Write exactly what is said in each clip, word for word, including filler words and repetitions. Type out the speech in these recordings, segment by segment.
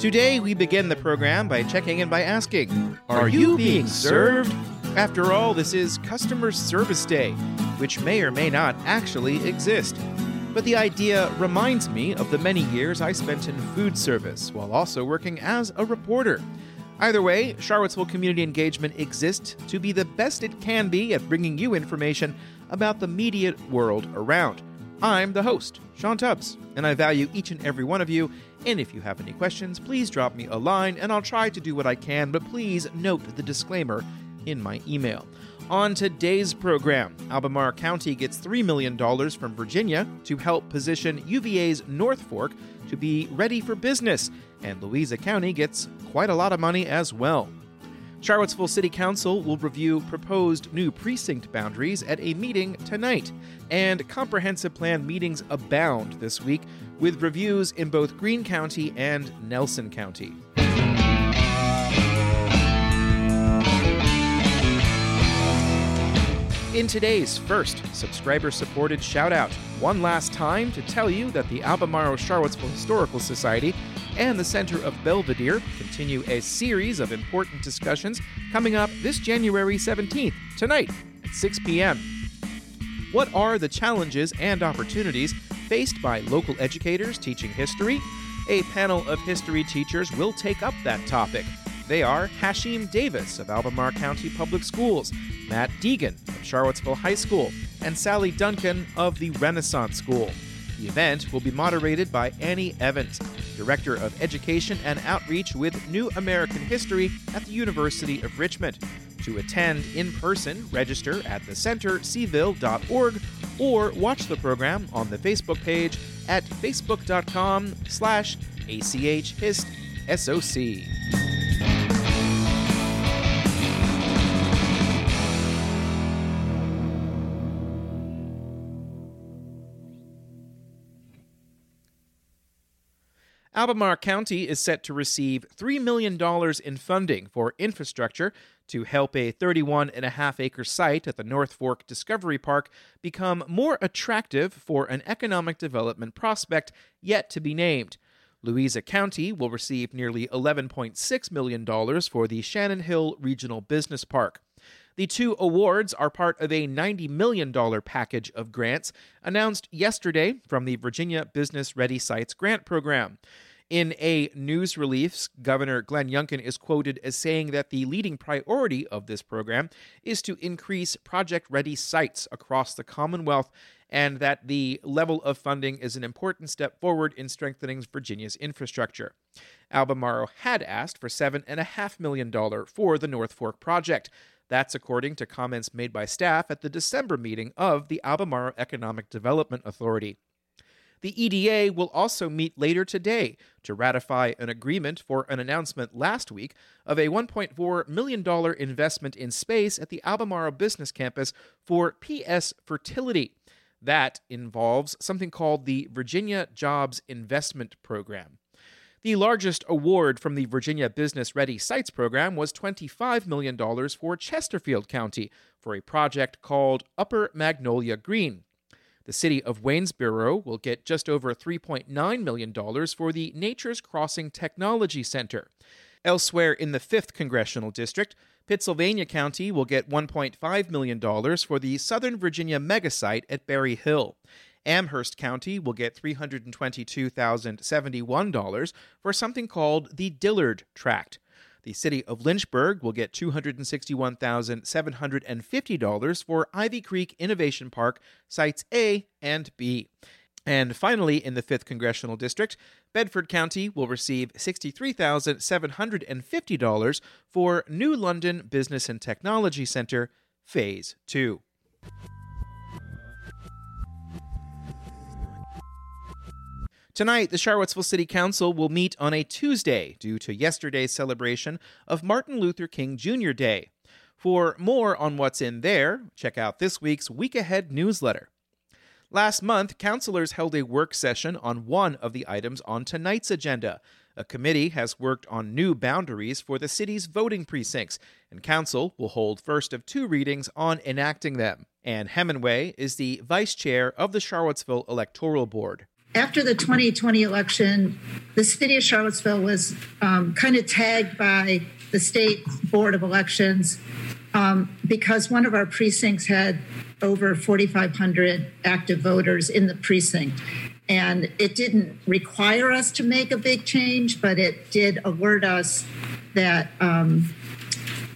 Today, we begin the program by checking in by asking, are you being served? After all, this is Customer Service Day, which may or may not actually exist. But the idea reminds me of the many years I spent in food service while also working as a reporter. Either way, Charlottesville Community Engagement exists to be the best it can be at bringing you information about the media world around. I'm the host, Sean Tubbs, and I value each and every one of you. And if you have any questions, please drop me a line, and I'll try to do what I can, but please note the disclaimer in my email. On today's program, Albemarle County gets three million dollars from Virginia to help position U V A's North Fork to be ready for business, and Louisa County gets quite a lot of money as well. Charlottesville City Council will review proposed new precinct boundaries at a meeting tonight, and comprehensive plan meetings abound this week with reviews in both Greene County and Nelson County. In today's first subscriber-supported shout-out, one last time to tell you that the Albemarle Charlottesville Historical Society and the Center of Belvedere continue a series of important discussions coming up this January seventeenth, tonight at six p.m. What are the challenges and opportunities faced by local educators teaching history? A panel of history teachers will take up that topic. They are Hashim Davis of Albemarle County Public Schools, Matt Deegan of Charlottesville High School, and Sally Duncan of the Renaissance School. The event will be moderated by Annie Evans, Director of Education and Outreach with New American History at the University of Richmond. To attend in person, register at the center seville dot org or watch the program on the Facebook page at facebook.com slash achhistsoc. Albemarle County is set to receive three million dollars in funding for infrastructure to help a thirty-one and a half acre site at the North Fork Discovery Park become more attractive for an economic development prospect yet to be named. Louisa County will receive nearly eleven point six million dollars for the Shannon Hill Regional Business Park. The two awards are part of a ninety million dollars package of grants announced yesterday from the Virginia Business Ready Sites Grant Program. In a news release, Governor Glenn Youngkin is quoted as saying that the leading priority of this program is to increase project-ready sites across the Commonwealth and that the level of funding is an important step forward in strengthening Virginia's infrastructure. Albemarle had asked for seven point five million dollars for the North Fork project. That's according to comments made by staff at the December meeting of the Albemarle Economic Development Authority. The E D A will also meet later today to ratify an agreement for an announcement last week of a one point four million dollars investment in space at the Albemarle Business Campus for P S Fertility. That involves something called the Virginia Jobs Investment Program. The largest award from the Virginia Business Ready Sites Program was twenty-five million dollars for Chesterfield County for a project called Upper Magnolia Green. The city of Waynesboro will get just over three point nine million dollars for the Nature's Crossing Technology Center. Elsewhere in the fifth Congressional District, Pittsylvania County will get one point five million dollars for the Southern Virginia Megasite at Berry Hill. Amherst County will get three hundred twenty-two thousand seventy-one dollars for something called the Dillard Tract. The city of Lynchburg will get two hundred sixty-one thousand seven hundred fifty dollars for Ivy Creek Innovation Park, Sites A and B. And finally, in the fifth Congressional District, Bedford County will receive sixty-three thousand seven hundred fifty dollars for New London Business and Technology Center, Phase two. Tonight, the Charlottesville City Council will meet on a Tuesday due to yesterday's celebration of Martin Luther King Junior Day. For more on what's in there, check out this week's Week Ahead newsletter. Last month, councilors held a work session on one of the items on tonight's agenda. A committee has worked on new boundaries for the city's voting precincts, and council will hold first of two readings on enacting them. Ann Hemingway is the vice chair of the Charlottesville Electoral Board. after the twenty twenty election, the city of Charlottesville was um, kind of tagged by the State Board of Elections um, because one of our precincts had over forty-five hundred active voters in the precinct. And it didn't require us to make a big change, but it did alert us that um,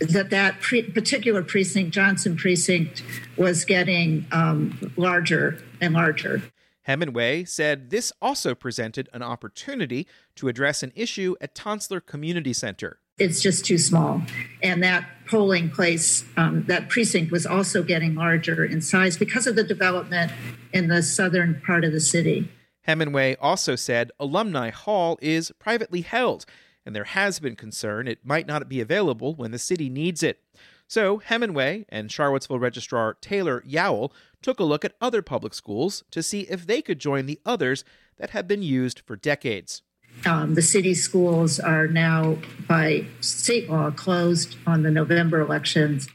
that, that pre- particular precinct, Johnson precinct, was getting um, larger and larger. Hemingway said this also presented an opportunity to address an issue at Tonsler Community Center. It's just too small. And that polling place, um, that precinct was also getting larger in size because of the development in the southern part of the city. Hemingway also said Alumni Hall is privately held, and there has been concern it might not be available when the city needs it. So Hemingway and Charlottesville Registrar Taylor Yowell took a look at other public schools to see if they could join the others that have been used for decades. Um, the city schools are now, by state law, closed on the November elections.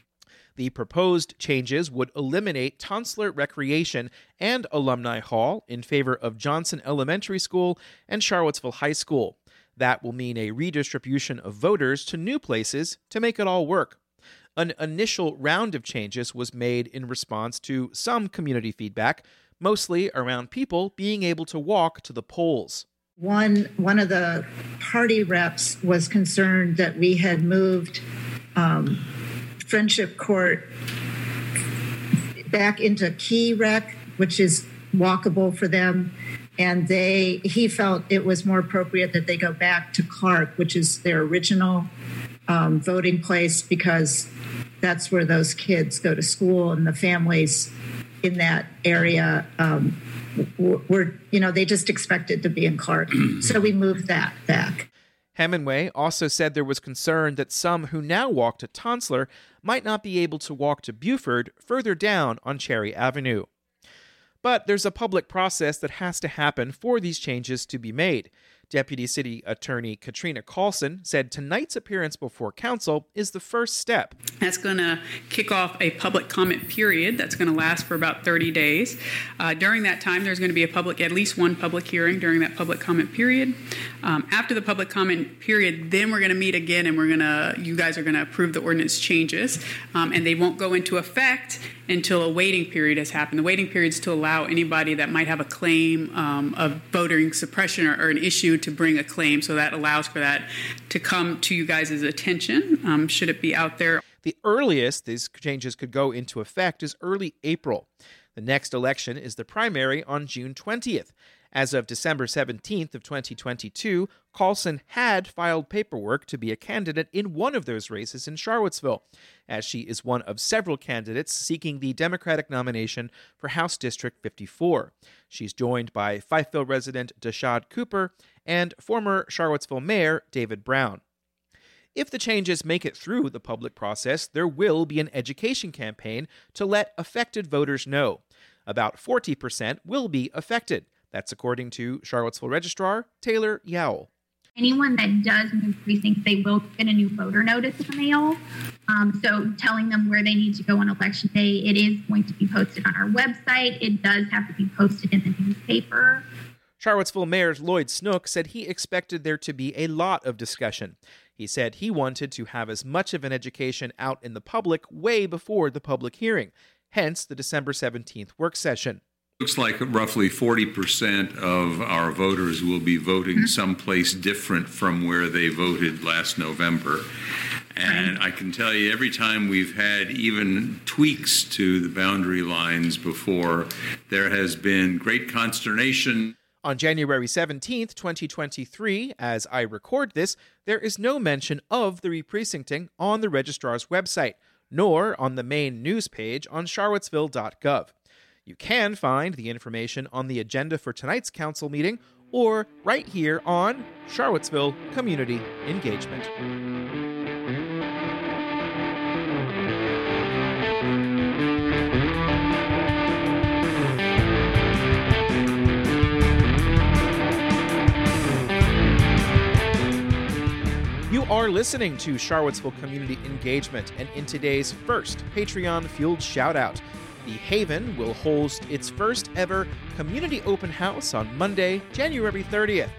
The proposed changes would eliminate Tonsler Recreation and Alumni Hall in favor of Johnson Elementary School and Charlottesville High School. That will mean a redistribution of voters to new places to make it all work. An initial round of changes was made in response to some community feedback, mostly around people being able to walk to the polls. One one of the party reps was concerned that we had moved um, Friendship Court back into Key Rec, which is walkable for them, and they he felt it was more appropriate that they go back to Clark, which is their original um, voting place, because that's where those kids go to school, and the families in that area um, were, you know, they just expected to be in Clark. So we moved that back. Hemingway also said there was concern that some who now walk to Tonsler might not be able to walk to Buford further down on Cherry Avenue. But there's a public process that has to happen for these changes to be made. Deputy City Attorney Katrina Carlson said tonight's appearance before council is the first step. That's going to kick off a public comment period that's going to last for about thirty days. Uh, during that time, there's going to be a public, at least one public hearing during that public comment period. Um, after the public comment period, then we're going to meet again, and we're going to, you guys are going to approve the ordinance changes, um, and they won't go into effect until a waiting period has happened. The waiting period is to allow anybody that might have a claim um, of voter suppression or, or an issue to bring a claim, so that allows for that to come to you guys' attention, um, should it be out there. The earliest these changes could go into effect is early April. The next election is the primary on June twentieth. As of December seventeenth of twenty twenty-two, Carlson had filed paperwork to be a candidate in one of those races in Charlottesville, as she is one of several candidates seeking the Democratic nomination for House District fifty-four. She's joined by Fifeville resident Deshad Cooper and former Charlottesville Mayor David Brown. If the changes make it through the public process, there will be an education campaign to let affected voters know. About forty percent will be affected. That's according to Charlottesville Registrar Taylor Yowell. Anyone that does move precincts, they will get a new voter notice in the mail. Um, so telling them where they need to go on election day, it is going to be posted on our website. It does have to be posted in the newspaper. Charlottesville Mayor Lloyd Snook said he expected there to be a lot of discussion. He said he wanted to have as much of an education out in the public way before the public hearing, hence the December seventeenth work session. Looks like roughly forty percent of our voters will be voting someplace different from where they voted last November. And I can tell you, every time we've had even tweaks to the boundary lines before, there has been great consternation. On January seventeenth, twenty twenty-three, as I record this, there is no mention of the reprecincting on the registrar's website, nor on the main news page on charlottesville dot gov. You can find the information on the agenda for tonight's council meeting or right here on Charlottesville Community Engagement. You are listening to Charlottesville Community Engagement, and in today's first Patreon-fueled shout-out, The Haven will host its first ever community open house on Monday, January thirtieth.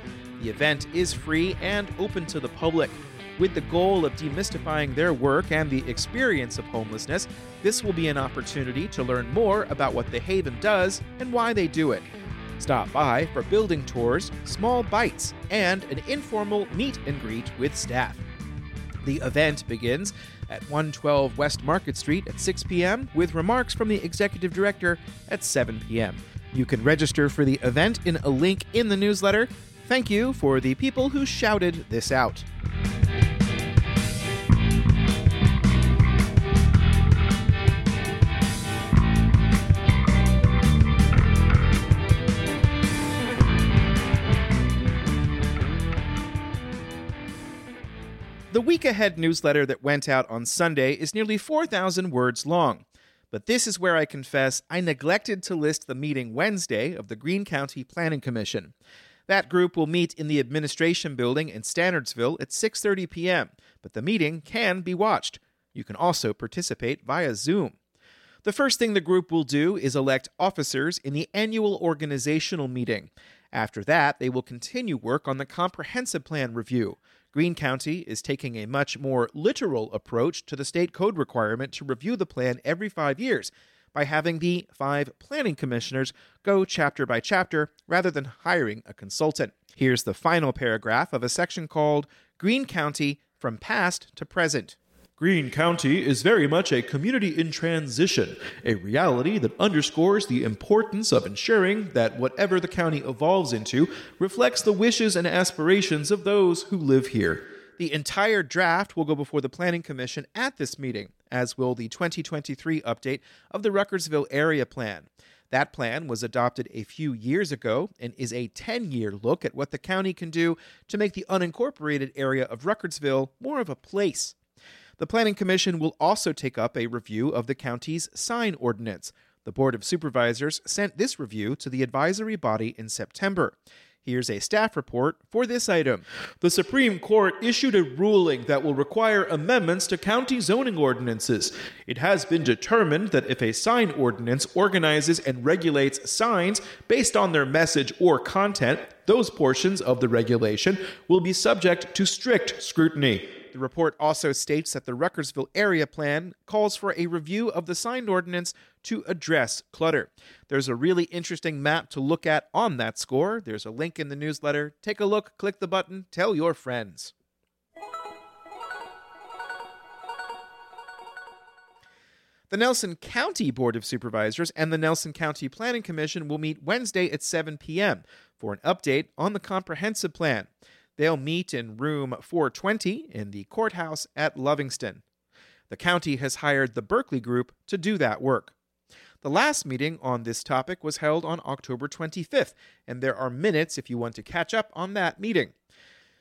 The event is free and open to the public. With the goal of demystifying their work and the experience of homelessness, this will be an opportunity to learn more about what The Haven does and why they do it. Stop by for building tours, small bites, and an informal meet and greet with staff. The event begins at one twelve West Market Street at six p.m. with remarks from the executive director at seven p.m. You can register for the event in a link in the newsletter. Thank you for the people who shouted this out. The Week Ahead newsletter that went out on Sunday is nearly four thousand words long. But this is where I confess I neglected to list the meeting Wednesday of the Greene County Planning Commission. That group will meet in the Administration Building in Standardsville at six thirty p.m., but the meeting can be watched. You can also participate via Zoom. The first thing the group will do is elect officers in the annual organizational meeting. After that, they will continue work on the comprehensive plan review. Greene County is taking a much more literal approach to the state code requirement to review the plan every five years by having the five planning commissioners go chapter by chapter rather than hiring a consultant. Here's the final paragraph of a section called Greene County from Past to Present. Greene County is very much a community in transition, a reality that underscores the importance of ensuring that whatever the county evolves into reflects the wishes and aspirations of those who live here. The entire draft will go before the Planning Commission at this meeting, as will the twenty twenty-three update of the Ruckersville Area Plan. That plan was adopted a few years ago and is a ten-year look at what the county can do to make the unincorporated area of Ruckersville more of a place. The Planning Commission will also take up a review of the county's sign ordinance. The Board of Supervisors sent this review to the advisory body in September. Here's a staff report for this item. The Supreme Court issued a ruling that will require amendments to county zoning ordinances. It has been determined that if a sign ordinance organizes and regulates signs based on their message or content, those portions of the regulation will be subject to strict scrutiny. The report also states that the Ruckersville Area Plan calls for a review of the sign ordinance to address clutter. There's a really interesting map to look at on that score. There's a link in the newsletter. Take a look, click the button, tell your friends. The Nelson County Board of Supervisors and the Nelson County Planning Commission will meet Wednesday at seven p.m. for an update on the comprehensive plan. They'll meet in room four twenty in the courthouse at Lovingston. The county has hired the Berkeley Group to do that work. The last meeting on this topic was held on October twenty-fifth, and there are minutes if you want to catch up on that meeting.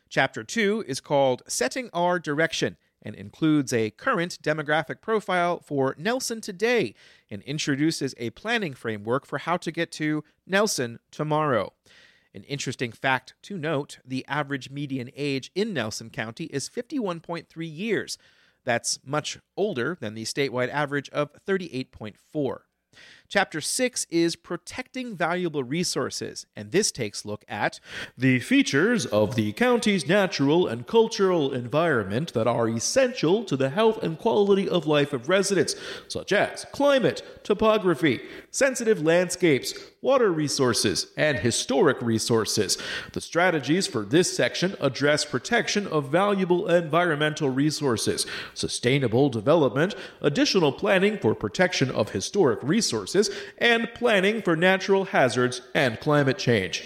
Chapter two is called Setting Our Direction and includes a current demographic profile for Nelson today and introduces a planning framework for how to get to Nelson tomorrow. An interesting fact to note, the average median age in Nelson County is fifty-one point three years. That's much older than the statewide average of thirty-eight point four. Chapter six is Protecting Valuable Resources, and this takes a look at the features of the county's natural and cultural environment that are essential to the health and quality of life of residents, such as climate, topography, sensitive landscapes, water resources, and historic resources. The strategies for this section address protection of valuable environmental resources, sustainable development, additional planning for protection of historic resources, resources, and planning for natural hazards and climate change.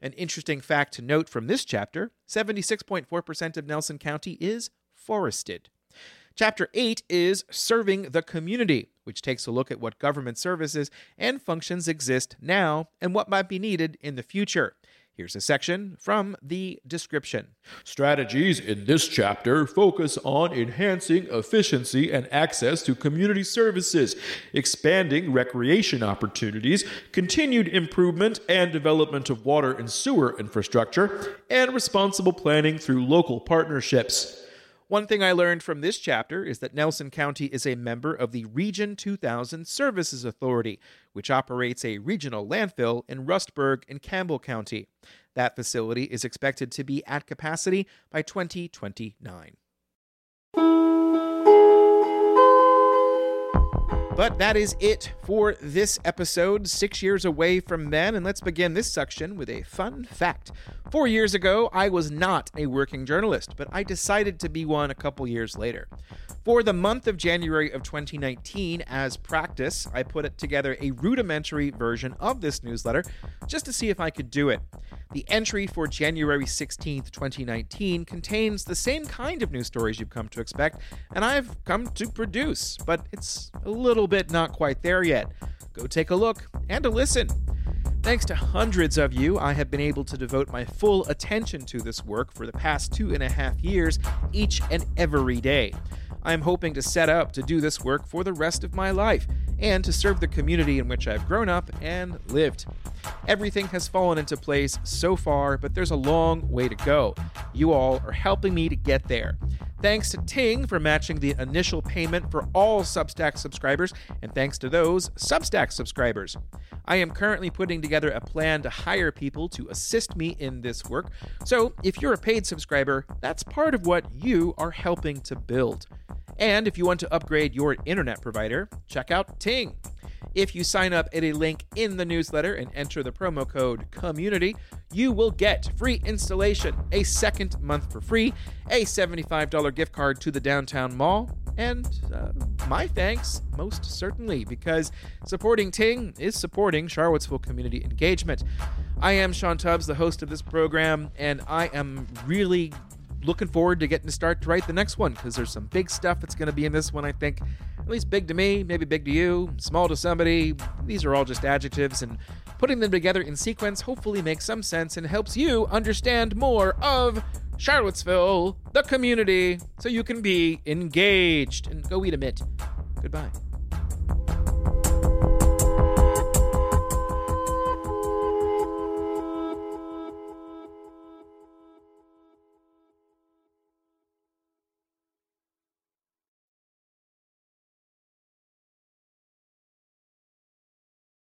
An interesting fact to note from this chapter, seventy-six point four percent of Nelson County is forested. Chapter eight is Serving the Community, which takes a look at what government services and functions exist now and what might be needed in the future. Here's a section from the description. Strategies in this chapter focus on enhancing efficiency and access to community services, expanding recreation opportunities, continued improvement and development of water and sewer infrastructure, and responsible planning through local partnerships. One thing I learned from this chapter is that Nelson County is a member of the Region two thousand Services Authority, which operates a regional landfill in Rustburg and Campbell County. That facility is expected to be at capacity by twenty twenty-nine. But that is it for this episode, Six Years Away from Men, and let's begin this section with a fun fact. Four years ago, I was not a working journalist, but I decided to be one a couple years later. For the month of January of twenty nineteen, as practice, I put together a rudimentary version of this newsletter just to see if I could do it. The entry for January sixteenth, twenty nineteen contains the same kind of news stories you've come to expect, and I've come to produce, but it's a little bit not quite there yet. Go take a look and a listen. Thanks to hundreds of you, I have been able to devote my full attention to this work for the past two and a half years, each and every day. I'm hoping to set up to do this work for the rest of my life and to serve the community in which I've grown up and lived. Everything has fallen into place so far, but there's a long way to go. You all are helping me to get there. Thanks to Ting for matching the initial payment for all Substack subscribers, and thanks to those Substack subscribers. I am currently putting together a plan to hire people to assist me in this work, so if you're a paid subscriber, that's part of what you are helping to build. And if you want to upgrade your internet provider, check out Ting. If you sign up at a link in the newsletter and enter the promo code COMMUNITY, you will get free installation, a second month for free, a seventy-five dollars gift card to the downtown mall, and uh, my thanks most certainly, because supporting Ting is supporting Charlottesville Community Engagement. I am Sean Tubbs, the host of this program, and I am really looking forward to getting to start to write the next one, because there's some big stuff that's going to be in this one, I think. At least big to me, maybe big to you, small to somebody. These are all just adjectives, and putting them together in sequence hopefully makes some sense and helps you understand more of Charlottesville, the community, so you can be engaged. And go eat a mint. Goodbye.